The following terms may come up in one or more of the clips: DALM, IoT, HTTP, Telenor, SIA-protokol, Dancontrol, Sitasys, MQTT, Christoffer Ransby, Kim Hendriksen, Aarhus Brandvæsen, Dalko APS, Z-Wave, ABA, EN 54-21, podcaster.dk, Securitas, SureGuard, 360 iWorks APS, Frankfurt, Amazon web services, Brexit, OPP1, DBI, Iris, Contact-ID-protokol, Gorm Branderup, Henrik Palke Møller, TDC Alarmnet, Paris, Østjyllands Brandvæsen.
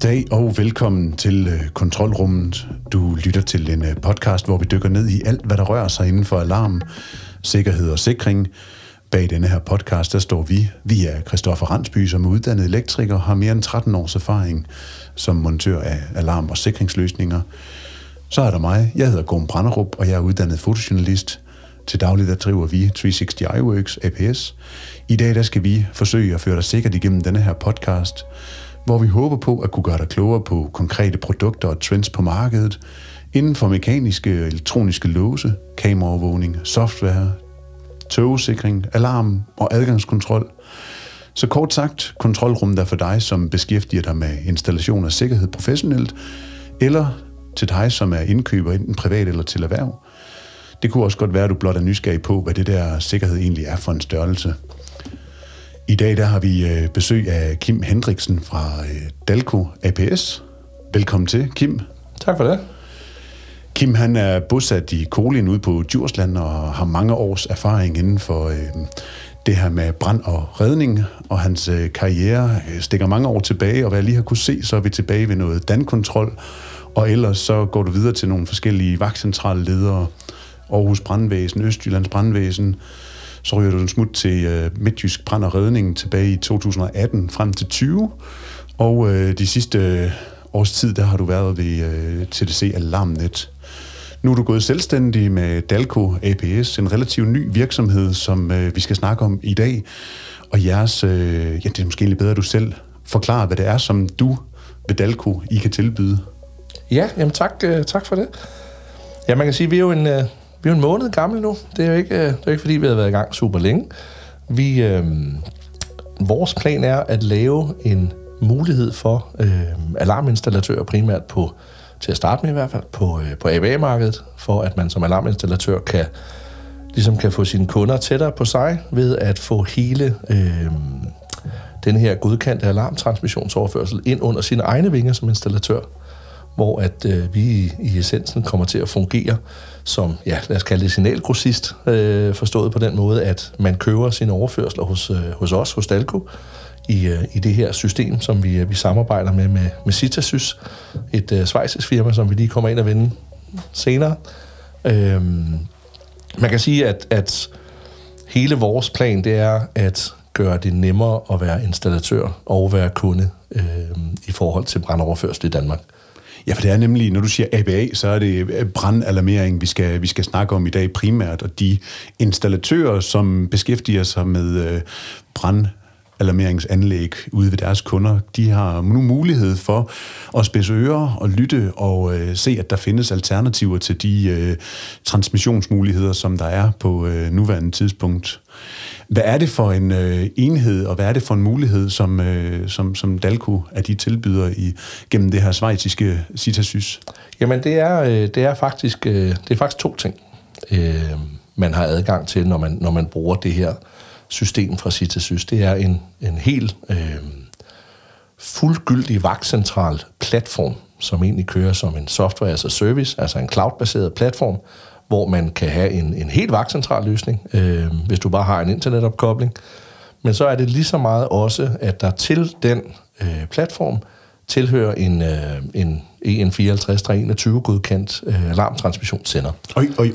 Goddag og velkommen til Kontrolrummet. Du lytter til en podcast, hvor vi dykker ned i alt, hvad der rører sig inden for alarm, sikkerhed og sikring. Bag denne her podcast, der står vi. Vi er Christoffer Ransby, som er uddannet elektriker og har mere end 13 års erfaring som montør af alarm- og sikringsløsninger. Så er der mig. Jeg hedder Gorm Branderup, og jeg er uddannet fotojournalist. Til daglig der driver vi 360 iWorks APS. I dag der skal vi forsøge at føre dig sikkert igennem denne her podcast, hvor vi håber på at kunne gøre dig klogere på konkrete produkter og trends på markedet, inden for mekaniske og elektroniske låse, kameraovervågning, software, togsikring, alarm og adgangskontrol. Så kort sagt, kontrolrummet er for dig, som beskæftiger dig med installation af sikkerhed professionelt, eller til dig, som er indkøber enten privat eller til erhverv. Det kunne også godt være, at du blot er nysgerrig på, hvad det der sikkerhed egentlig er for en størrelse. I dag der har vi besøg af Kim Hendriksen fra Dalko APS. Velkommen til, Kim. Tak for det. Kim han er bosat i Kolin ude på Djursland og har mange års erfaring inden for det her med brand og redning. Og hans karriere stikker mange år tilbage, og hvad jeg lige har kunne se, så er vi tilbage ved noget Dancontrol. Og ellers så går du videre til nogle forskellige vagtcentrale ledere. Aarhus Brandvæsen, Østjyllands Brandvæsen. Så ryger du en smut til Midtjysk Brand og Redning tilbage i 2018 frem til 20. Og de sidste års tid, der har du været ved TDC Alarmnet. Nu er du gået selvstændig med Dalko APS, en relativt ny virksomhed, som vi skal snakke om i dag. Og jeres, det er måske egentlig bedre, at du selv forklarer, hvad det er, som du ved Dalko I kan tilbyde. Ja, jamen tak for det. Ja, man kan sige, at vi er jo en måned gammel nu. Det er jo ikke fordi, vi har været i gang super længe. Vores plan er at lave en mulighed for alarminstallatører primært på, til at starte med i hvert fald, på ABA-markedet, for at man som alarminstallatør kan få sine kunder tættere på sig ved at få hele den her godkendte alarmtransmissionsoverførsel ind under sine egne vinger som installatør, hvor at vi i essensen kommer til at fungere som, ja, lad os kalde det signalgrossist, forstået på den måde, at man køber sine overførsler hos os, hos Dalko, i det her system, som vi samarbejder med Sitasys, et schweizisk firma, som vi lige kommer ind og vende senere. Man kan sige, at hele vores plan, det er at gøre det nemmere at være installatør og være kunde i forhold til brandoverførsel i Danmark. Ja, for det er nemlig, når du siger ABA, så er det brandalarmering, vi skal snakke om i dag primært, og de installatører, som beskæftiger sig med brandalarmeringsanlæg ude ved deres kunder, de har nu mulighed for at spidse ører og lytte og se, at der findes alternativer til de transmissionsmuligheder, som der er på nuværende tidspunkt. Hvad er det for en enhed, og hvad er det for en mulighed, som Dalko at de tilbyder gennem det her schweiziske Sitasys? Jamen det er faktisk to ting, man har adgang til, når man bruger det her system fra Sitasys. Det er en helt fuldgyldig vagtcentral platform, som egentlig kører som en software as a service, altså en cloud-baseret platform, hvor man kan have en helt vagtcentral løsning, hvis du bare har en internetopkobling. Men så er det lige så meget også, at der til den platform tilhører en EN 54-21 godkendt alarmtransmissionssender.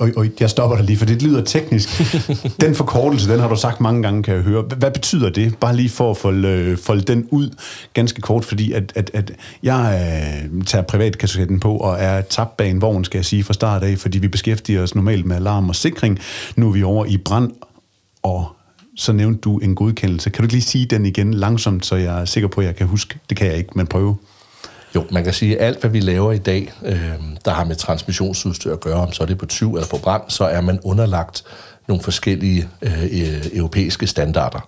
Øj, jeg stopper dig lige, for det lyder teknisk. Den forkortelse, den har du sagt mange gange, kan jeg høre. Hvad betyder det? Bare lige for at folde den ud ganske kort, fordi at jeg tager privatkasketten på og er tabt bag en vogn, skal jeg sige, fra start af, fordi vi beskæftiger os normalt med alarm og sikring. Nu er vi over i brand, og så nævnte du en godkendelse. Kan du lige sige den igen langsomt, så jeg er sikker på, at jeg kan huske? Det kan jeg ikke, men prøve. Jo, man kan sige, at alt, hvad vi laver i dag, der har med transmissionsudstyr at gøre, om så er det på 20 eller på brand, så er man underlagt nogle forskellige europæiske standarder.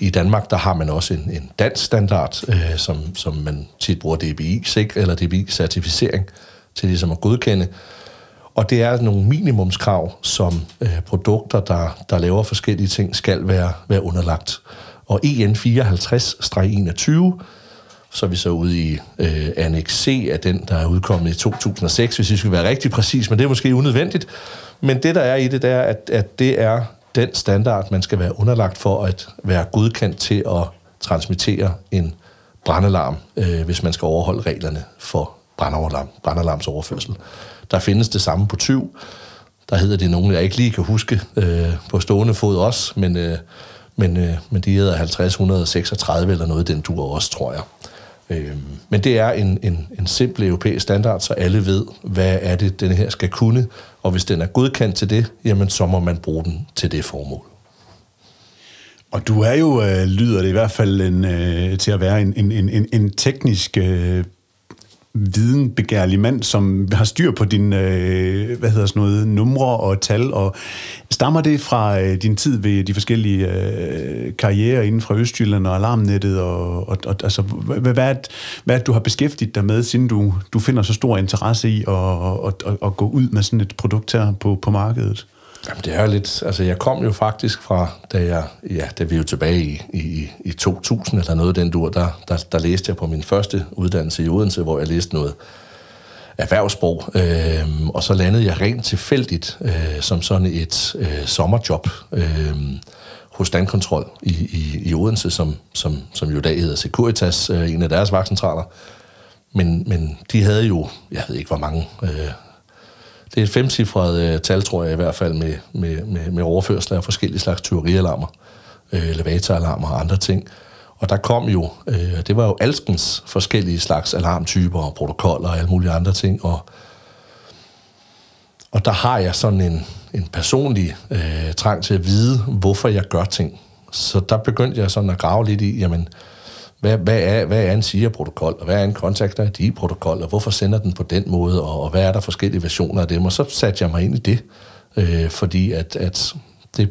I Danmark, der har man også en dansk standard, som man tit bruger DBI-SIG eller DBI-certificering til ligesom at godkende. Og det er nogle minimumskrav, som produkter, der laver forskellige ting, skal være underlagt. Og EN 54-21, så er vi så ude i annex C af den, der er udkommet i 2006, hvis vi skal være rigtig præcis, men det er måske unødvendigt. Men det, der er i det, der, at det er den standard, man skal være underlagt for at være godkendt til at transmittere en brandalarm, hvis man skal overholde reglerne for brandalarms overførsel. Der findes det samme på 20. Der hedder det nogen, jeg ikke lige kan huske på stående fod også, men de hedder 50, 136 eller noget, den dur også, tror jeg. Men det er en simpel europæisk standard, så alle ved, hvad er det, den her skal kunne, og hvis den er godkendt til det, jamen så må man bruge den til det formål. Og du er jo, lyder det i hvert fald, til at være en teknisk videnbegærlig mand, som har styr på dine numre og tal, og stammer det fra din tid ved de forskellige karrierer inden fra Østjylland og Alarmnettet, og altså, hvad du har beskæftiget dig med, siden du finder så stor interesse i at gå ud med sådan et produkt her på markedet? Jamen, det er lidt... Altså, jeg kom jo faktisk fra, da vi jo tilbage i 2000 eller noget den dur, der læste jeg på min første uddannelse i Odense, hvor jeg læste noget erhvervssprog, og så landede jeg rent tilfældigt som sådan et sommerjob hos Dancontrol i Odense, som jo i dag hedder Securitas, en af deres vagtcentraler. Men de havde jo... Jeg ved ikke, hvor mange... Det er et 5-cifret tal, tror jeg i hvert fald, med overførsler af forskellige slags tyverialarmer, elevateralarmer og andre ting. Og der kom jo, det var jo alskens forskellige slags alarmtyper og protokoller og alle mulige andre ting. Og der har jeg sådan en personlig trang til at vide, hvorfor jeg gør ting. Så der begyndte jeg sådan at grave lidt i, jamen, hvad er en SIA-protokol, og hvad er en Contact-ID-protokol, og hvorfor sender den på den måde, og hvad er der forskellige versioner af dem? Og så satte jeg mig ind i det, fordi at det,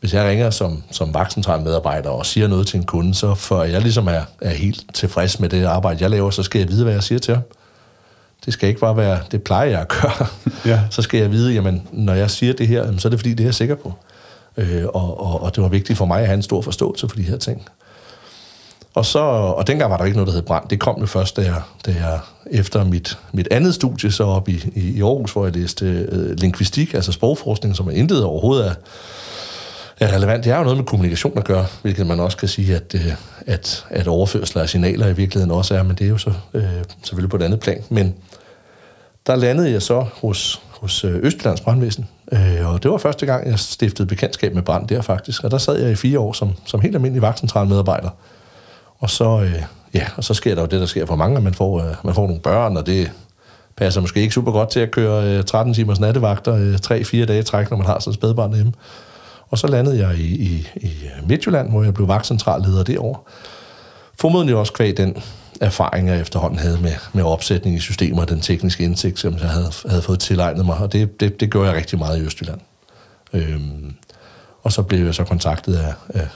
hvis jeg ringer som vagtcentralmedarbejder og siger noget til en kunde, så før jeg ligesom er helt tilfreds med det arbejde, jeg laver, så skal jeg vide, hvad jeg siger til ham. Det skal ikke bare være, det plejer jeg at gøre. Ja. Så skal jeg vide, jamen, når jeg siger det her, så er det fordi, det er jeg sikker på. Og det var vigtigt for mig at have en stor forståelse for de her ting. Og dengang var der ikke noget, der hed brand. Det kom jo først, da jeg efter mit andet studie så op i Aarhus, hvor jeg læste lingvistik, altså sprogforskning, som er intet overhovedet er relevant. Det er jo noget med kommunikation at gøre, hvilket man også kan sige, at overførsler af signaler i virkeligheden også er, men det er jo så selvfølgelig på et andet plan. Men der landede jeg så hos Østjyllands Brandvæsen, og det var første gang, jeg stiftede bekendtskab med brand der faktisk, og der sad jeg i 4 år som helt almindelig vagtcentralmedarbejder. Og så sker der jo det, der sker for mange, at man får nogle børn, og det passer måske ikke super godt til at køre 13 timers nattevagter 3-4 dage træk, når man har sådan et spædbarn hjemme. Og så landede jeg i Midtjylland, hvor jeg blev vagtcentralleder det år. Formodentlig også kvæg den erfaring, jeg efterhånden havde med opsætning i systemer og den tekniske indsigt, som jeg havde fået tilegnet mig, og det gjorde jeg rigtig meget i Østjylland. Og så blev jeg så kontaktet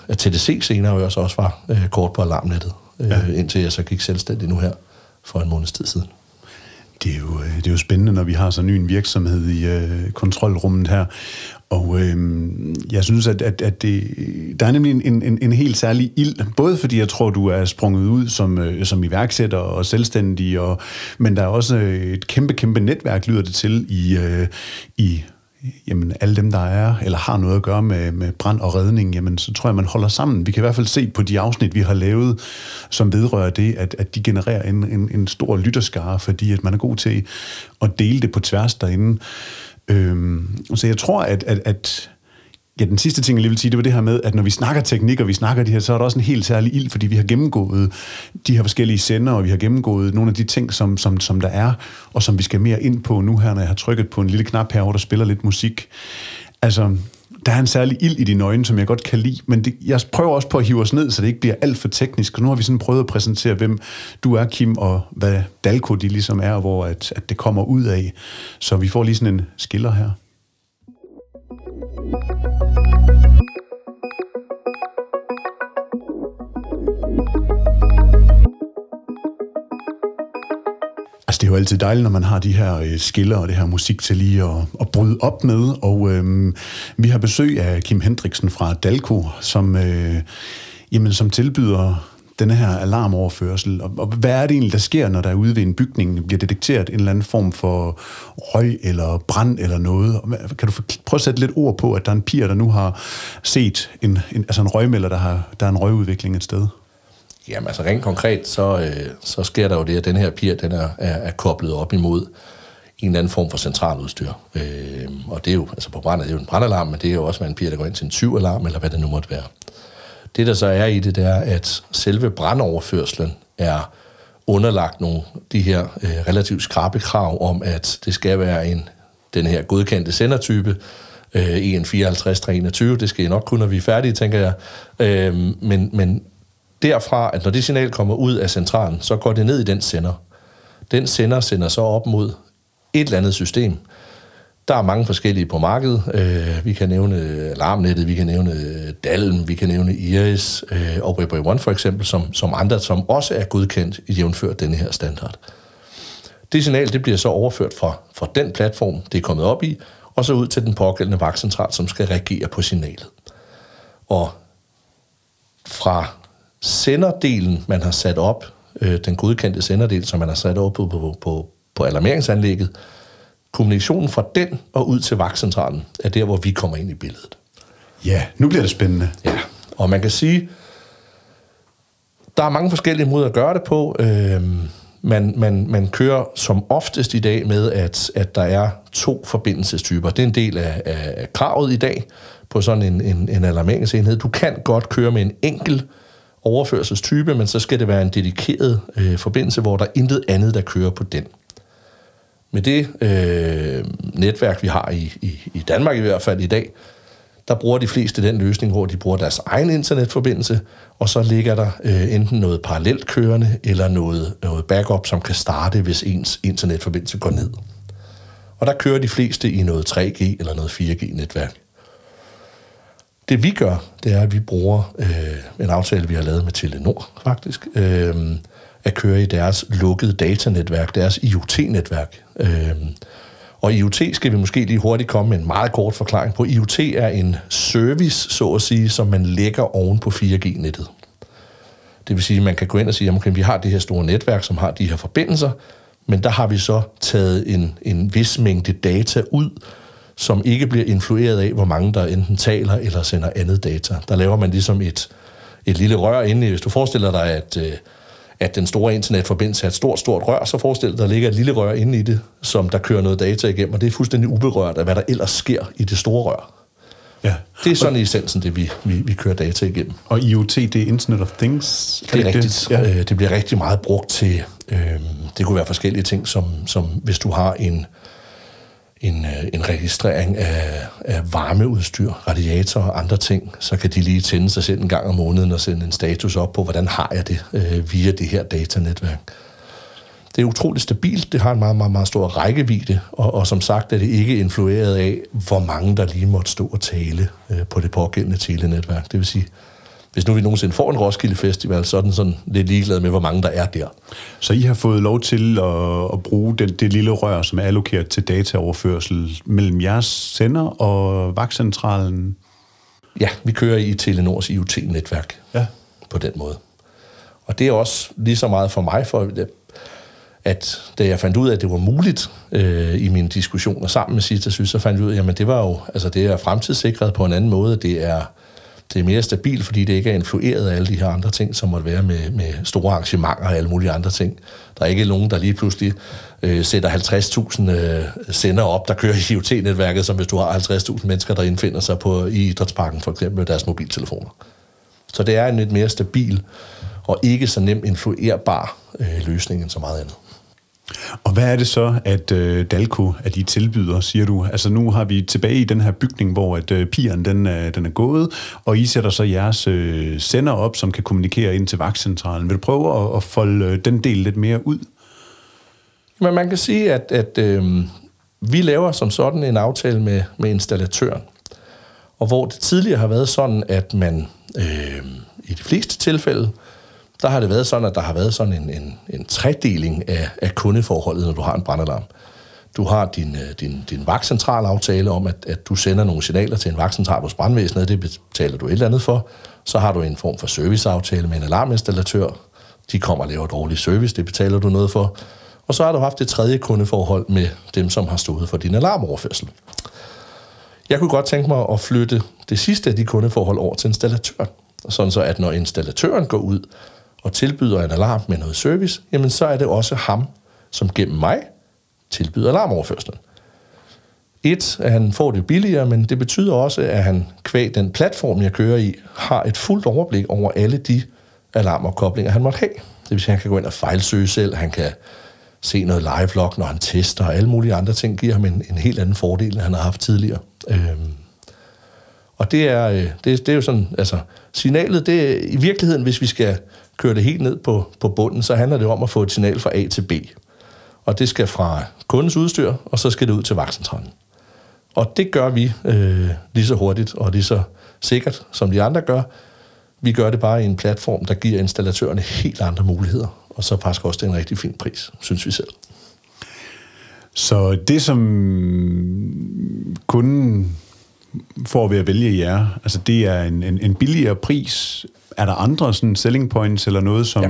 af TDC senere, og jeg så også var kort på Alarmnettet, indtil jeg så gik selvstændig nu her for en måneds tid siden. Det er jo spændende, når vi har sådan en ny virksomhed i kontrolrummet her. Og jeg synes, at der er nemlig en helt særlig ild, både fordi jeg tror, du er sprunget ud som iværksætter og selvstændig, men der er også et kæmpe, kæmpe netværk, lyder det til, i jamen alle dem, der er eller har noget at gøre med brand og redning, jamen så tror jeg, man holder sammen. Vi kan i hvert fald se på de afsnit, vi har lavet, som vedrører det, at de genererer en stor lytterskare, fordi at man er god til at dele det på tværs derinde. Så jeg tror, at ja, den sidste ting, jeg lige vil sige, det var det her med, at når vi snakker teknik, og vi snakker det her, så er der også en helt særlig ild, fordi vi har gennemgået de her forskellige sender, og vi har gennemgået nogle af de ting, som der er, og som vi skal mere ind på nu her, når jeg har trykket på en lille knap herovre, der spiller lidt musik. Altså, der er en særlig ild i dine øjne, som jeg godt kan lide, men jeg prøver også på at hive os ned, så det ikke bliver alt for teknisk, og nu har vi sådan prøvet at præsentere, hvem du er, Kim, og hvad Dalko de ligesom er, og hvor at det kommer ud af. Så vi får lige sådan en skiller her. Altså, det er jo altid dejligt, når man har de her skiller og det her musik til lige at bryde op med, og vi har besøg af Kim Hendriksen fra Dalko, som tilbyder denne her alarmoverførsel. Og hvad er det egentlig, der sker, når der er ude ved en bygning, bliver detekteret en eller anden form for røg eller brand eller noget? Kan du prøve at sætte lidt ord på, at der er en piger, der nu har set en røgmelder, der er en røgudvikling et sted? Jamen altså rent konkret, så sker der jo det, at den her peer, den er koblet op imod en eller anden form for centraludstyr. Og det er jo, altså på branden, det er jo en brandalarm, men det er jo også, hvad en peer, der går ind til en 7-alarm, eller hvad det nu måtte være. Det, der så er i det, der at selve brandoverførslen er underlagt nogle de her relativt skrappe krav om, at det skal være den her godkendte sendertype, EN 54-21, det skal I nok kunne, når vi er færdige, tænker jeg. Men derfra, at når det signal kommer ud af centralen, så går det ned i den sender. Den sender sender så op mod et eller andet system. Der er mange forskellige på markedet. Vi kan nævne Alarmnettet, vi kan nævne DALM, vi kan nævne Iris, OPP1 for eksempel, som andre, som også er godkendt i jævnført denne her standard. Det signal, det bliver så overført fra den platform, det er kommet op i, og så ud til den pågældende vagtcentral, som skal reagere på signalet. Og fra senderdelen, man har sat op, den godkendte senderdel, som man har sat op på alarmeringsanlægget, kommunikationen fra den og ud til vagtcentralen er der, hvor vi kommer ind i billedet. Ja, nu bliver det spændende. Ja, og man kan sige, der er mange forskellige måder at gøre det på. Man kører som oftest i dag med, at der er 2 forbindelsestyper. Det er en del af kravet i dag på sådan en alarmeringsenhed. Du kan godt køre med en enkel overførselstype, men så skal det være en dedikeret forbindelse, hvor der er intet andet, der kører på den. Med det netværk, vi har i Danmark i hvert fald i dag, der bruger de fleste den løsning, hvor de bruger deres egen internetforbindelse, og så ligger der enten noget parallelt kørende, eller noget backup, som kan starte, hvis ens internetforbindelse går ned. Og der kører de fleste i noget 3G eller noget 4G-netværk. Det vi gør, det er, at vi bruger en aftale, vi har lavet med Telenor faktisk, at køre i deres lukkede datanetværk, deres IoT-netværk. Og IoT skal vi måske lige hurtigt komme med en meget kort forklaring på. IoT er en service, så at sige, som man lægger oven på 4G-nettet. Det vil sige, at man kan gå ind og sige, at vi har det her store netværk, som har de her forbindelser, men der har vi så taget en vis mængde data ud, som ikke bliver influeret af, hvor mange der enten taler eller sender andet data. Der laver man ligesom et lille rør inde. Hvis du forestiller dig, at den store internetforbindelse er et stort rør, så forestil dig, der ligger et lille rør inde i det, som der kører noget data igennem, og det er fuldstændig uberørt af, hvad der ellers sker i det store rør. Ja. Det er sådan i essensen, det vi kører data igennem. Og IoT, det er Internet of Things? Det er rigtigt. Ja. Det bliver rigtig meget brugt til, det kunne være forskellige ting, som hvis du har en registrering af varmeudstyr, radiatorer og andre ting, så kan de lige tænde sig selv en gang om måneden og sende en status op på, hvordan har jeg det via det her datanetværk. Det er utroligt stabilt, det har en meget, meget, meget stor rækkevidde, og som sagt er det ikke influeret af, hvor mange der lige måtte stå og tale på det pågældende telenetværk. Det vil sige, hvis nu vi nogensinde får en Roskilde Festival, så er den sådan lidt ligeglad med, hvor mange der er der. Så I har fået lov til at bruge det lille rør, som er allokeret til dataoverførsel mellem jeres sender og vagtcentralen? Ja, vi kører i Telenors IoT-netværk på den måde. Og det er også lige så meget for mig, for at da jeg fandt ud af, at det var muligt i mine diskussioner sammen med Sitasys, så fandt jeg ud af, at det var jo, altså det er fremtidssikret på en anden måde, det er mere stabilt, fordi det ikke er influeret af alle de her andre ting, som måtte være med store arrangementer og alle mulige andre ting. Der er ikke nogen, der lige pludselig sætter 50.000 sender op, der kører i IoT-netværket, som hvis du har 50.000 mennesker, der indfinder sig i idrætsparken, for eksempel med deres mobiltelefoner. Så det er en lidt mere stabil og ikke så nemt influerbar løsning end så meget andet. Og hvad er det så, at Dalko, at I tilbyder, siger du? Altså nu har vi tilbage i den her bygning, hvor at piren den er gået, og I sætter så jeres sender op, som kan kommunikere ind til vagtcentralen. Vil du prøve at folde den del lidt mere ud? Men man kan sige, at vi laver som sådan en aftale med installatøren. Og hvor det tidligere har været sådan, at man i de fleste tilfælde, der har det været sådan, at der har været sådan en tredeling af kundeforholdet, når du har en brandalarm. Du har din vagtcentralaftale om, at du sender nogle signaler til en vagtcentral hos brandvæsenet, det betaler du et eller andet for. Så har du en form for serviceaftale med en alarminstallatør. De kommer og laver et årligt service, det betaler du noget for. Og så har du haft det tredje kundeforhold med dem, som har stået for din alarmoverførsel. Jeg kunne godt tænke mig at flytte det sidste af de kundeforhold over til installatøren. Sådan så, at når installatøren går ud og tilbyder en alarm med noget service, jamen så er det også ham, som gennem mig tilbyder alarmoverførslen. At han får det billigere, men det betyder også, at han qua den platform, jeg kører i, har et fuldt overblik over alle de alarmopkoblinger, han måtte have. Det vil sige, at han kan gå ind og fejlsøge selv, han kan se noget live-log, når han tester, og alle mulige andre ting giver ham en helt anden fordel, end han har haft tidligere. Og det er jo sådan, altså signalet, det i virkeligheden, hvis vi skal køre det helt ned på bunden, så handler det om at få et signal fra A til B. Og det skal fra kundens udstyr, og så skal det ud til vagtcentralen. Og det gør vi lige så hurtigt og lige så sikkert, som de andre gør. Vi gør det bare i en platform, der giver installatørerne helt andre muligheder, og så faktisk også det en rigtig fin pris, synes vi selv. Så det, som kunden får ved at vælge jer, altså det er en billigere pris. Er der andre sådan selling points eller noget, som... Ja,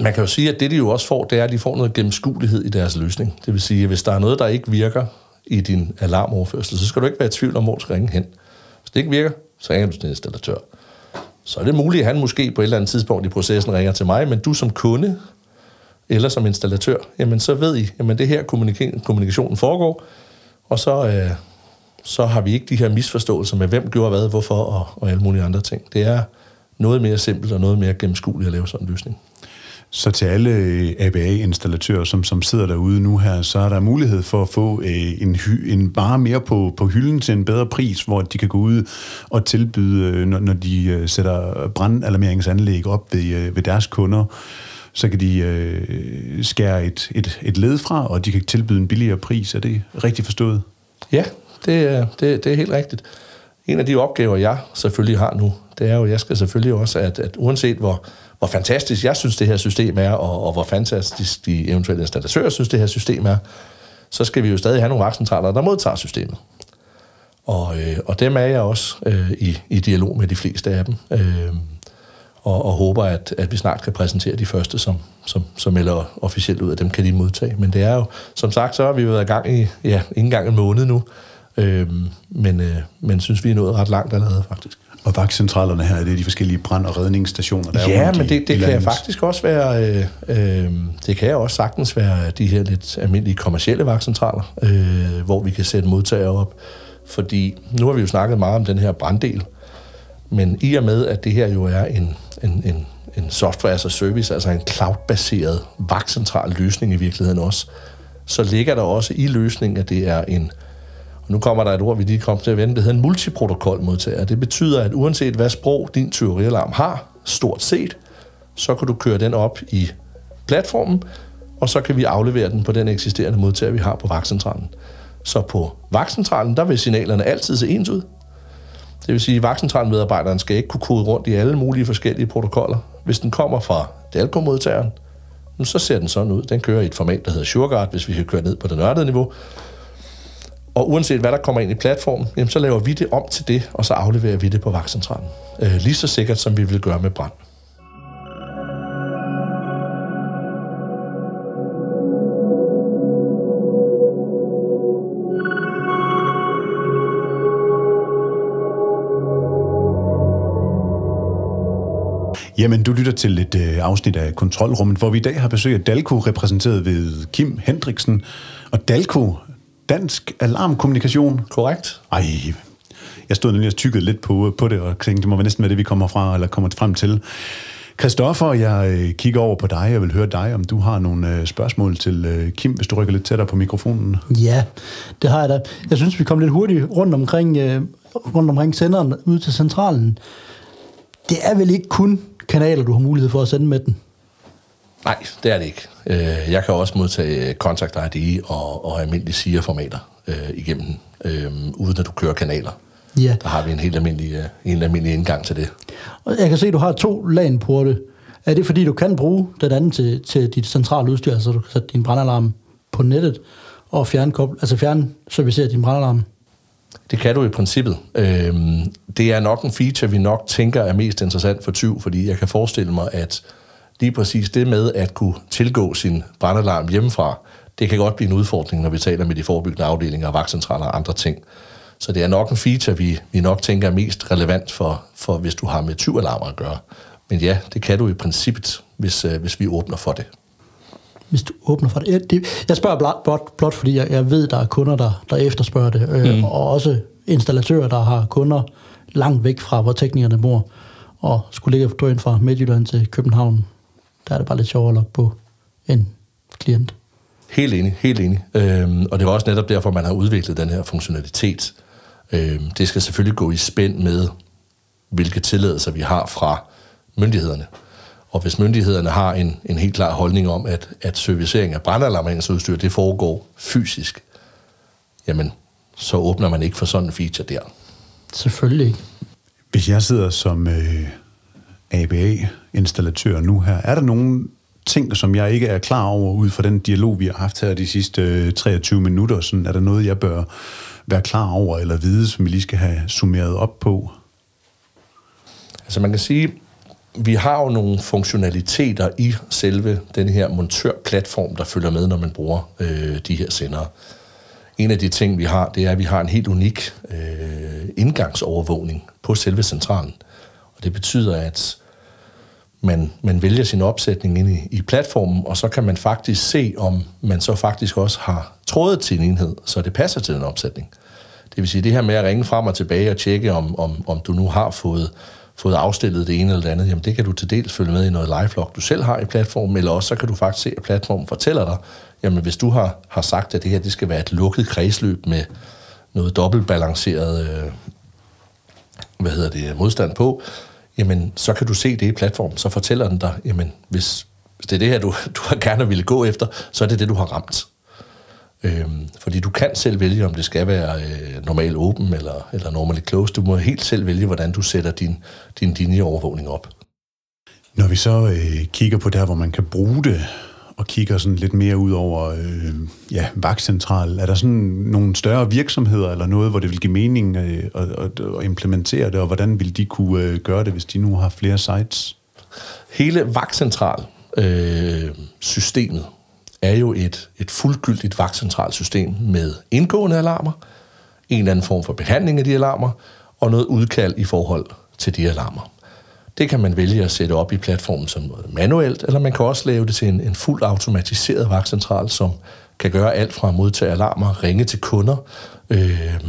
man kan jo sige, at det de jo også får, det er, at de får noget gennemskuelighed i deres løsning. Det vil sige, at hvis der er noget, der ikke virker i din alarmoverførsel, så skal du ikke være i tvivl om, hvor du skal ringe hen. Hvis det ikke virker, så ringer du til din installatør. Så er det muligt, at han måske på et eller andet tidspunkt i processen ringer til mig, men du som kunde eller som installatør, jamen så ved I, jamen det her kommunikationen foregår, og så har vi ikke de her misforståelser med, hvem gjorde hvad, hvorfor og alle mulige andre ting. Det er noget mere simpelt og noget mere gennemskueligt at lave sådan en løsning. Så til alle APA-installatører, som sidder derude nu her, så er der mulighed for at få en vare mere på hylden til en bedre pris, hvor de kan gå ud og tilbyde, når de sætter brandalarmeringsanlæg op ved deres kunder, så kan de skære et led fra, og de kan tilbyde en billigere pris. Er det rigtigt forstået? Ja, det er helt rigtigt. En af de opgaver, jeg selvfølgelig har nu, det er jo, jeg skal selvfølgelig også, at uanset hvor fantastisk jeg synes, det her system er, og hvor fantastisk de eventuelle installatører synes, det her system er, så skal vi jo stadig have nogle vagtcentraler, der modtager systemet. Og dem er jeg også i dialog med de fleste af dem, og håber, at vi snart kan præsentere de første, som melder officielt ud, at dem kan de modtage. Men det er jo, som sagt, så har vi været i gang i, ja, ikke engang en måned nu, men synes, vi er nået ret langt allerede, faktisk. Og vagtcentralerne her, det er de forskellige brand- og redningsstationer, der er rundt i landet. Ja, men det kan jeg faktisk også være... det kan jeg også sagtens være de her lidt almindelige kommercielle vagtcentraler, hvor vi kan sætte modtagere op. Fordi nu har vi jo snakket meget om den her branddel, men i og med, at det her jo er en software as a service, altså en cloud-baseret vagtcentral løsning i virkeligheden også, så ligger der også i løsningen, at det er en... Nu kommer der et ord, vi lige kom til at vende. Det hedder en multiprotokolmodtager. Det betyder, at uanset hvad sprog din tyverialarm har, stort set, så kan du køre den op i platformen, og så kan vi aflevere den på den eksisterende modtager, vi har på vagtcentralen. Så på vagtcentralen, der vil signalerne altid se ens ud. Det vil sige, at vagtcentralmedarbejderen skal ikke kunne kode rundt i alle mulige forskellige protokoller. Hvis den kommer fra Dalko-modtageren, så ser den sådan ud. Den kører i et format, der hedder SureGuard, hvis vi kan køre ned på det nørdede niveau. Og uanset hvad der kommer ind i platformen, jamen, så laver vi det om til det, og så afleverer vi det på vagtcentralen. Lige så sikkert, som vi vil gøre med brand. Jamen, du lytter til et afsnit af Kontrolrummet, hvor vi i dag har besøg af Dalko, repræsenteret ved Kim Hendriksen. Og Dalko... Dansk Alarmkommunikation. Korrekt. Ej, jeg stod nemlig og tykkede lidt på det, og tænkte, det må være næsten være det, vi kommer fra, eller kommer frem til. Christoffer, jeg kigger over på dig, og vil høre dig, om du har nogle spørgsmål til Kim, hvis du rykker lidt tættere på mikrofonen. Ja, det har jeg da. Jeg synes, vi kom lidt hurtigt rundt omkring senderen ud til centralen. Det er vel ikke kun kanaler, du har mulighed for at sende med den? Nej, det er det ikke. Jeg kan også modtage Contact-ID og almindelige SIA-formater igennem, uden at du kører kanaler. Ja. Der har vi en helt almindelig indgang til det. Og jeg kan se, at du har 2 LAN-porte. Er det fordi, du kan bruge den anden til dit centrale udstyr, altså du kan sætte din brandalarm på nettet og fjernservicere din brandalarm? Det kan du i princippet. Det er nok en feature, vi nok tænker er mest interessant for 20, fordi jeg kan forestille mig, at lige præcis det med at kunne tilgå sin brandalarm hjemmefra, det kan godt blive en udfordring, når vi taler med de forebyggende afdelinger, vagtcentraler og andre ting. Så det er nok en feature, vi nok tænker er mest relevant for hvis du har med tyveralarmer at gøre. Men ja, det kan du i princippet, hvis vi åbner for det. Hvis du åbner for det. Jeg spørger blot, fordi jeg ved, der er kunder, der efterspørger det, og også installatører, der har kunder langt væk fra, hvor teknikerne bor, og skulle ligge drøen fra Midtjylland til København. Der er det bare lidt sjovere at logge på en klient. Helt enig. Og det var også netop derfor, man har udviklet den her funktionalitet. Det skal selvfølgelig gå i spænd med, hvilke tilladelser vi har fra myndighederne. Og hvis myndighederne har en helt klar holdning om, at servicering af brandalarmeringsudstyr, det foregår fysisk, jamen, så åbner man ikke for sådan en feature der. Selvfølgelig ikke. Hvis jeg sidder som ABA-installatør nu her, er der nogen ting, som jeg ikke er klar over ud fra den dialog, vi har haft her de sidste 23 minutter? Sådan, er der noget, jeg bør være klar over eller vide, som vi lige skal have summeret op på? Altså man kan sige, vi har jo nogle funktionaliteter i selve den her montørplatform, der følger med, når man bruger de her sendere. En af de ting, vi har, det er, at vi har en helt unik indgangsovervågning på selve centralen. Og det betyder, at man vælger sin opsætning ind i platformen, og så kan man faktisk se, om man så faktisk også har trådet til en enhed, så det passer til den opsætning. Det vil sige, det her med at ringe frem og tilbage og tjekke, om du nu har fået afstillet det ene eller det andet, jamen det kan du til dels følge med i noget live-log, du selv har i platformen, eller også så kan du faktisk se, at platformen fortæller dig, jamen hvis du har sagt, at det her det skal være et lukket kredsløb med noget dobbeltbalanceret modstand på, jamen så kan du se det i platformen, så fortæller den dig, jamen hvis det er det her, du gerne ville gå efter, så er det det, du har ramt. Fordi du kan selv vælge, om det skal være normal åben eller normally closed. Du må helt selv vælge, hvordan du sætter din linjeovervågning op. Når vi så kigger på der, hvor man kan bruge det, og kigger sådan lidt mere ud over vagtcentral, er der sådan nogle større virksomheder eller noget, hvor det vil give mening at implementere det, og hvordan vil de kunne gøre det, hvis de nu har flere sites? Hele vagtcentral-systemet er jo et fuldgyldigt vagtcentralsystem med indgående alarmer, en eller anden form for behandling af de alarmer, og noget udkald i forhold til de alarmer. Det kan man vælge at sætte op i platformen som manuelt, eller man kan også lave det til en fuldt automatiseret vagtcentral, som kan gøre alt fra at modtage alarmer, ringe til kunder,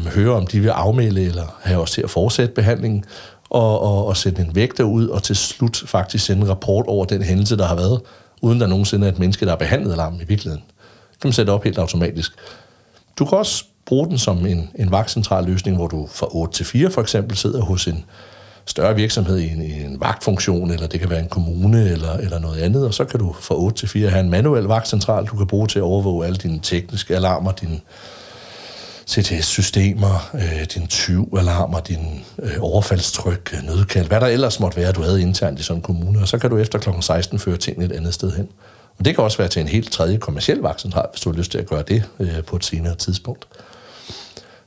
høre om de vil afmelde eller have os til at fortsætte behandlingen, og sætte en vægter ud, og til slut faktisk sende en rapport over den hændelse, der har været, uden der nogensinde er et menneske, der har behandlet alarmen i virkeligheden. Det kan man sætte op helt automatisk. Du kan også bruge den som en vagtcentral løsning, hvor du fra 8 til 4 for eksempel sidder hos en større virksomhed i en vagtfunktion, eller det kan være en kommune eller noget andet, og så kan du fra 8 til 4 have en manuel vagtcentral, du kan bruge til at overvåge alle dine tekniske alarmer, dine CTS-systemer, dine tyvalarmer, dine overfaldstryk, nødkald, hvad der ellers måtte være, du havde internt i sådan en kommune, og så kan du efter kl. 16 føre tingene et andet sted hen. Og det kan også være til en helt tredje kommerciel vagtcentral, hvis du har lyst til at gøre det på et senere tidspunkt.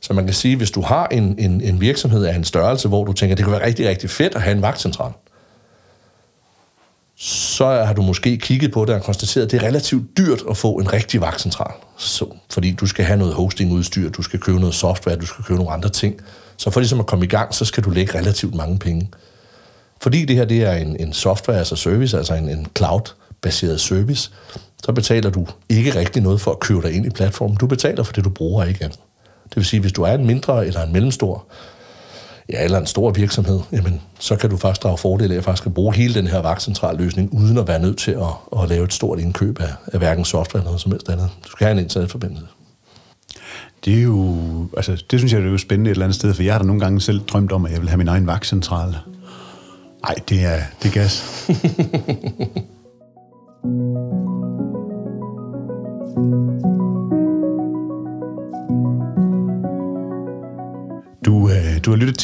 Så man kan sige, hvis du har en virksomhed af en størrelse, hvor du tænker, det kan være rigtig, rigtig fedt at have en vagtcentral, så har du måske kigget på det og konstateret, at det er relativt dyrt at få en rigtig vagtcentral. Fordi du skal have noget hostingudstyr, du skal købe noget software, du skal købe nogle andre ting. Så for ligesom at komme i gang, så skal du lægge relativt mange penge. Fordi det her det er en software, altså service, altså en cloud-baseret service, så betaler du ikke rigtig noget for at købe dig ind i platformen. Du betaler for det, du bruger, ikke andet. Det vil sige, hvis du er en mindre eller en mellemstor, eller en stor virksomhed, jamen, så kan du faktisk drage fordele af at faktisk bruge hele den her vagtcentralløsning, uden at være nødt til at lave et stort indkøb af hverken software eller noget som helst andet. Du skal have en internetforbindelse. Det er jo, altså, det synes jeg, det er jo spændende et eller andet sted, for jeg har da nogle gange selv drømt om, at jeg vil have min egen vagtcentral. Ej, det er gas. Du har lyttet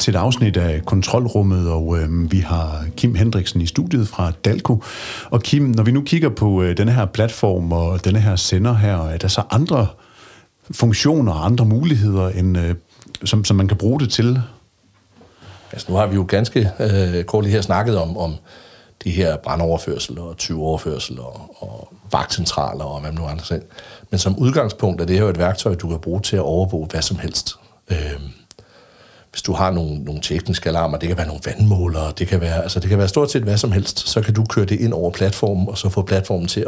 til et afsnit af Kontrolrummet, og vi har Kim Hendriksen i studiet fra Dalko. Og Kim, når vi nu kigger på denne her platform og denne her sender her, er der så andre funktioner og andre muligheder, end, som man kan bruge det til? Altså, nu har vi jo ganske kort lige her snakket om de her brandoverførsel og tyveoverførsel og vagtcentraler og hvad man nu andet. Men som udgangspunkt er det her et værktøj, du kan bruge til at overvåge hvad som helst. hvis du har nogle tekniske alarmer, det kan være nogle vandmålere, det kan være stort set hvad som helst, så kan du køre det ind over platformen, og så få platformen til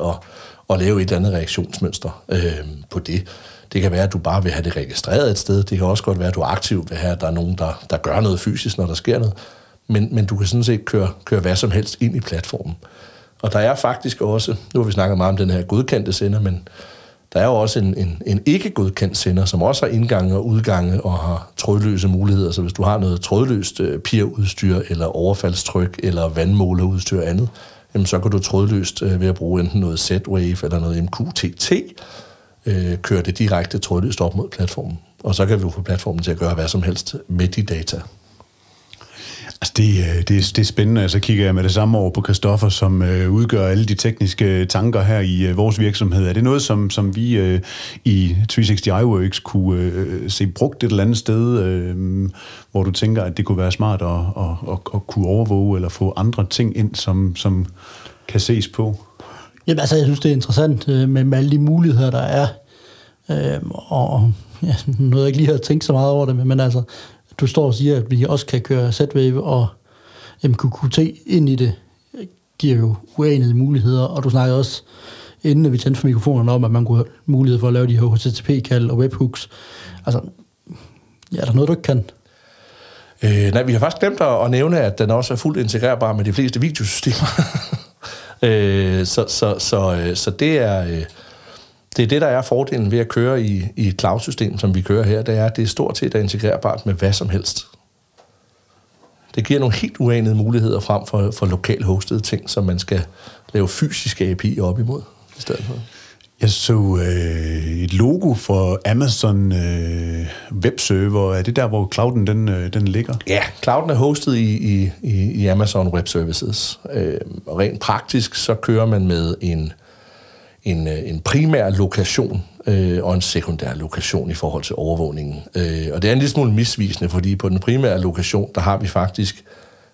at lave et eller andet reaktionsmønster på det. Det kan være, at du bare vil have det registreret et sted. Det kan også godt være, at du aktivt vil have, at der er nogen, der gør noget fysisk, når der sker noget. Men du kan sådan set køre hvad som helst ind i platformen. Og der er faktisk også, nu har vi snakket meget om den her godkendte sender, men der er jo også en ikke-godkendt sender, som også har indgange og udgange og har trådløse muligheder. Så hvis du har noget trådløst peer-udstyr eller overfaldstryk eller vandmålerudstyr og andet, jamen så kan du trådløst ved at bruge enten noget Z-Wave eller noget MQTT, kører det direkte trådløst op mod platformen. Og så kan vi jo få platformen til at gøre hvad som helst med de data. Altså det er spændende, og så kigger jeg med det samme over på Christoffer, som udgør alle de tekniske tanker her i vores virksomhed. Er det noget, som vi i 360 iWorks kunne se brugt et eller andet sted, hvor du tænker, at det kunne være smart at kunne overvåge eller få andre ting ind, som kan ses på? Jamen altså, jeg synes, det er interessant med alle de muligheder, der er. Og ja, nu har jeg ikke lige at tænke så meget over det, men altså, du står og siger, at vi også kan køre Z-Wave og MQTT ind i det, giver jo uanede muligheder, og du snakkede også, inden vi tændte for mikrofonerne, om, at man kunne have mulighed for at lave de her HTTP-kald og webhooks. Altså, ja, er der noget, du ikke kan? Nej, vi har faktisk glemt at nævne, at den også er fuldt integrerbar med de fleste videosystemer. Så det er... Det er det, der er fordelen ved at køre i et cloud-system, som vi kører her, det er, at det er stort set er integrerbart med hvad som helst. Det giver nogle helt uanede muligheder frem for lokalt hostede ting, som man skal lave fysiske API op imod i stedet for. Jeg så et logo for Amazon web server. Er det der, hvor clouden den ligger? Ja, clouden er hostet i Amazon web services. Og rent praktisk, så kører man med en primær lokation og en sekundær lokation i forhold til overvågningen. Og det er en lille smule misvisende, fordi på den primære lokation, der har vi faktisk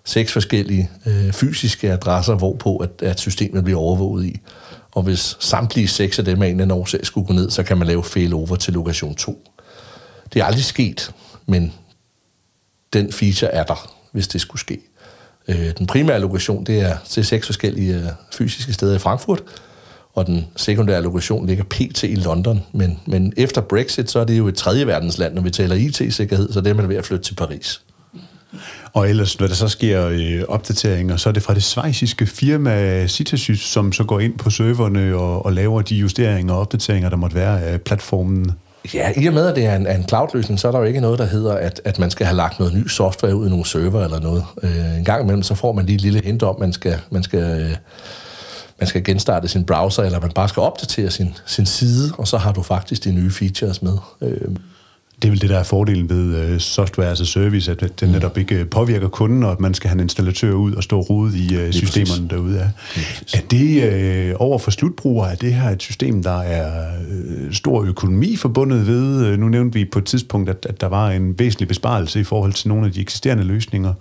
6 forskellige fysiske adresser, hvorpå at systemet bliver overvåget i. Og hvis samtlige 6 af dem af en eller anden årsag skulle gå ned, så kan man lave failover til lokation 2. Det er aldrig sket, men den feature er der, hvis det skulle ske. Den primære lokation, det er til 6 forskellige fysiske steder i Frankfurt, og den sekundære lokation ligger pt. I London. Men efter Brexit, så er det jo et tredje verdensland, når vi taler IT-sikkerhed, så det er man ved at flytte til Paris. Og ellers, når der så sker opdateringer, så er det fra det schweiziske firma Sitasys, som så går ind på serverne og laver de justeringer og opdateringer, der måtte være af platformen. Ja, i og med, at det er en cloud-løsning, så er der jo ikke noget, der hedder, at man skal have lagt noget ny software ud i nogle server eller noget. En gang imellem, så får man lige et lille hint om, man skal genstarte sin browser, eller man bare skal opdatere sin side, og så har du faktisk de nye features med. Det er vel det, der er fordelen ved software as a service, at den netop ikke påvirker kunden, og at man skal have en installatør ud og stå rodet i systemerne derude. Er det over for slutbrugere, er det her et system, der er stor økonomi forbundet ved? Nu nævnte vi på et tidspunkt, at der var en væsentlig besparelse i forhold til nogle af de eksisterende løsninger.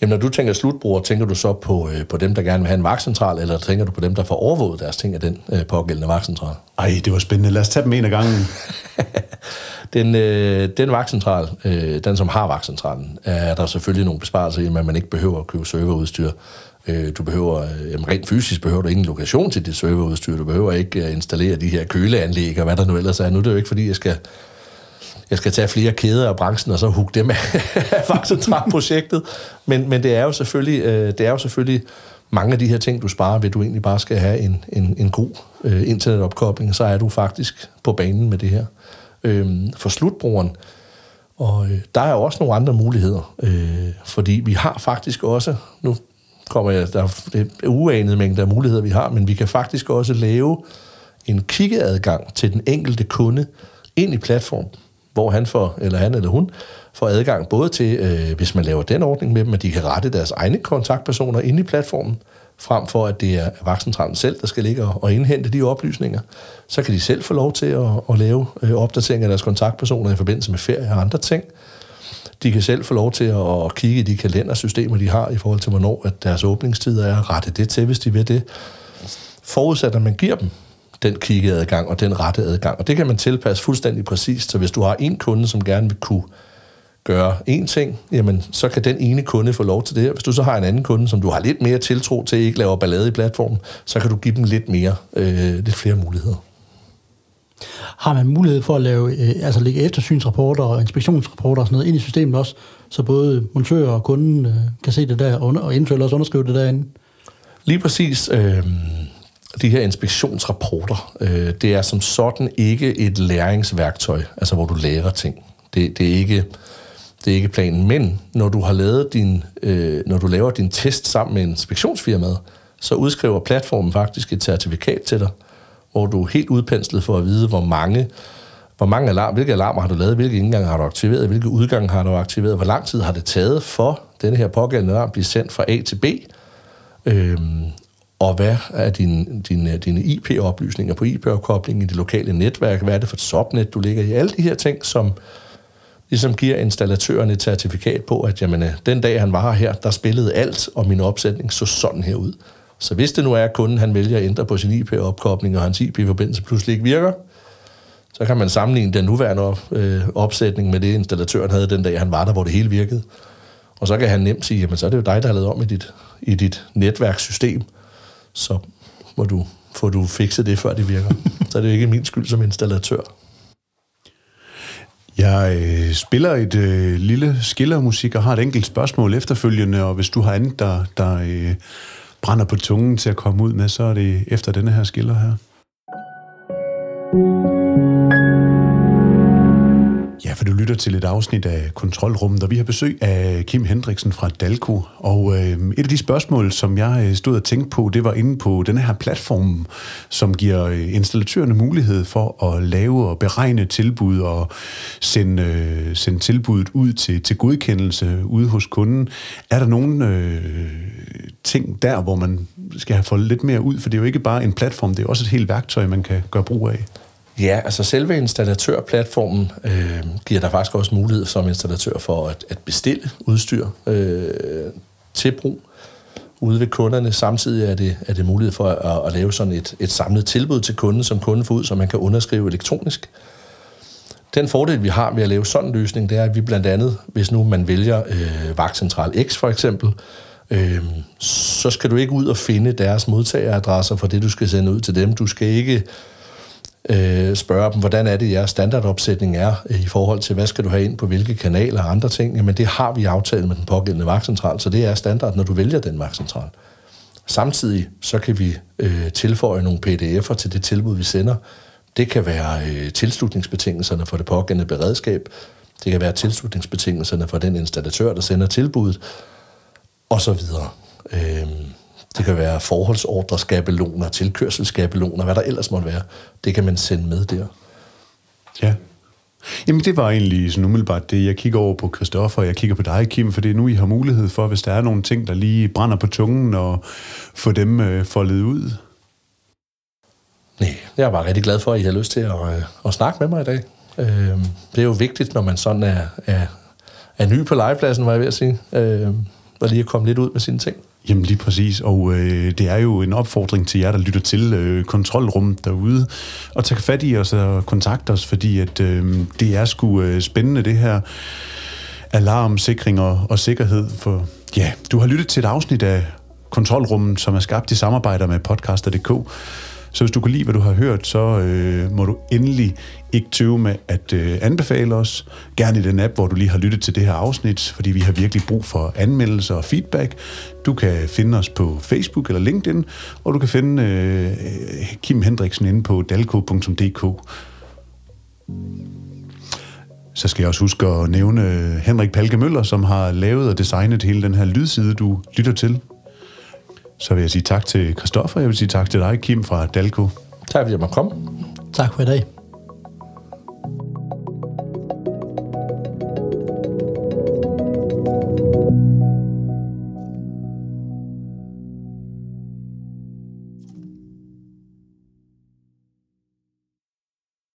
Jamen, når du tænker slutbruger, tænker du så på dem, der gerne vil have en vagtcentral, eller tænker du på dem, der får overvåget deres ting af den pågældende vagtcentral? Ej, det var spændende. Lad os tage dem en af gangen. Den vagtcentral, den som har vagtcentralen, er der selvfølgelig nogle besparelser i, at man ikke behøver at købe serverudstyr. Du behøver, rent fysisk behøver du ingen lokation til dit serverudstyr. Du behøver ikke installere de her køleanlæg og hvad der nu ellers er. Nu er det jo ikke, fordi jeg skal tage flere kæder af branchen, og så hugge dem af vagtcentralprojektet. Men det er jo selvfølgelig mange af de her ting, du sparer, ved du egentlig bare skal have en god internetopkobling, så er du faktisk på banen med det her. For slutbrugeren, og der er jo også nogle andre muligheder, fordi vi har faktisk også, nu kommer jeg, der er uanede mængder af muligheder, vi har, men vi kan faktisk også lave en kiggeadgang til den enkelte kunde ind i platformen, hvor han eller hun får adgang både til, hvis man laver den ordning med dem, at de kan rette deres egne kontaktpersoner inde i platformen, frem for at det er vagtcentralen selv, der skal ligge og indhente de oplysninger. Så kan de selv få lov til at lave opdateringer af deres kontaktpersoner i forbindelse med ferie og andre ting. De kan selv få lov til at kigge i de kalendersystemer, de har i forhold til, hvornår at deres åbningstider er, og rette det til, hvis de vil det. Forudsat, at man giver dem den kiggeadgang og den rette adgang. Og det kan man tilpasse fuldstændig præcist. Så hvis du har en kunde, som gerne vil kunne gøre én ting, jamen så kan den ene kunde få lov til det her. Hvis du så har en anden kunde, som du har lidt mere tiltro til, ikke laver ballade i platformen, så kan du give dem lidt flere muligheder. Har man mulighed for at lægge eftersynsrapporter og inspektionsrapporter og sådan noget ind i systemet også, så både montører og kunden kan se det der, og eventuelt også underskrive det derinde? Lige præcis. De her inspektionsrapporter, det er som sådan ikke et læringsværktøj, altså hvor du lærer ting. Det er ikke planen, men når du har lavet når du laver din test sammen med inspektionsfirmaet, så udskriver platformen faktisk et certifikat til dig, hvor du er helt udpenslet for at vide, hvor mange alarmer, hvilke alarmer har du lavet, hvilke indgange har du aktiveret, hvilke udgange har du aktiveret, hvor lang tid har det taget for denne her pågældende alarm at blive sendt fra A til B, og hvad er dine IP-oplysninger på IP-opkoblingen i det lokale netværk, hvad er det for et subnet, du ligger i, alle de her ting, som ligesom giver installatøren et certifikat på, at jamen, den dag han var her, der spillede alt, og min opsætning så sådan her ud. Så hvis det nu er, at kunden han vælger at ændre på sin IP-opkobling, og hans IP-forbindelse pludselig ikke virker, så kan man sammenligne den nuværende opsætning med det, installatøren havde den dag, han var der, hvor det hele virkede. Og så kan han nemt sige, jamen så er det jo dig, der har lavet om i dit netværkssystem, så får du fikset det, før det virker. Så er det jo ikke min skyld som installatør. Jeg spiller et lille skillermusik og har et enkelt spørgsmål efterfølgende, og hvis du har andet, der brænder på tungen til at komme ud med, så er det efter denne her skiller her. Ja, for du lytter til et afsnit af Kontrolrummet, og vi har besøg af Kim Hendriksen fra Dalko. Og et af de spørgsmål, som jeg stod og tænkte på, det var inde på den her platform, som giver installatørerne mulighed for at lave og beregne tilbud og sende tilbuddet ud til godkendelse ude hos kunden. Er der nogle ting der, hvor man skal have fået lidt mere ud? For det er jo ikke bare en platform, det er også et helt værktøj, man kan gøre brug af. Ja, altså selve installatørplatformen giver der faktisk også mulighed som installatør for at bestille udstyr til brug ude ved kunderne. Samtidig er det mulighed for at lave sådan et samlet tilbud til kunden, som kunden får ud, som man kan underskrive elektronisk. Den fordel, vi har ved at lave sådan en løsning, det er, at vi blandt andet, hvis nu man vælger Vagtcentral X for eksempel, så skal du ikke ud og finde deres modtageradresser for det, du skal sende ud til dem. Du skal ikke spørge dem, hvordan er det, jeres standardopsætning er i forhold til, hvad skal du have ind på hvilke kanaler og andre ting. Jamen det har vi aftalt med den pågældende vagtcentral, så det er standard, når du vælger den vagtcentral. Samtidig så kan vi tilføje nogle pdf'er til det tilbud, vi sender. Det kan være tilslutningsbetingelserne for det pågældende beredskab. Det kan være tilslutningsbetingelserne for den installatør, der sender tilbuddet, og så videre. Det kan være forholdsordreskabeloner, tilkørselsskabeloner, hvad der ellers måtte være. Det kan man sende med der. Ja. Jamen det var egentlig sådan umiddelbart det. Jeg kigger over på Christoffer, og jeg kigger på dig, Kim, for det er nu, I har mulighed for, hvis der er nogle ting, der lige brænder på tungen, og få dem foldet ud. Nej, jeg er bare rigtig glad for, at I har lyst til at snakke med mig i dag. Det er jo vigtigt, når man sådan er ny på legepladsen, var jeg ved at sige, og lige at komme lidt ud med sine ting. Jamen lige præcis, og det er jo en opfordring til jer, der lytter til kontrolrummet derude, og tage fat i os og kontakte os, fordi at, det er sgu spændende det her alarm, sikring og sikkerhed. For ja, du har lyttet til et afsnit af Kontrolrummet, som er skabt i samarbejde med podcaster.dk, så hvis du kunne lide, hvad du har hørt, så må du endelig ikke tøve med at anbefale os. Gerne i den app, hvor du lige har lyttet til det her afsnit, fordi vi har virkelig brug for anmeldelser og feedback. Du kan finde os på Facebook eller LinkedIn, og du kan finde Kim Hendriksen inde på dalko.dk. Så skal jeg også huske at nævne Henrik Palke Møller, som har lavet og designet hele den her lydside, du lytter til. Så vil jeg sige tak til Christoffer, jeg vil sige tak til dig, Kim fra Dalko. Tak fordi jeg måtte komme. Tak for i dag.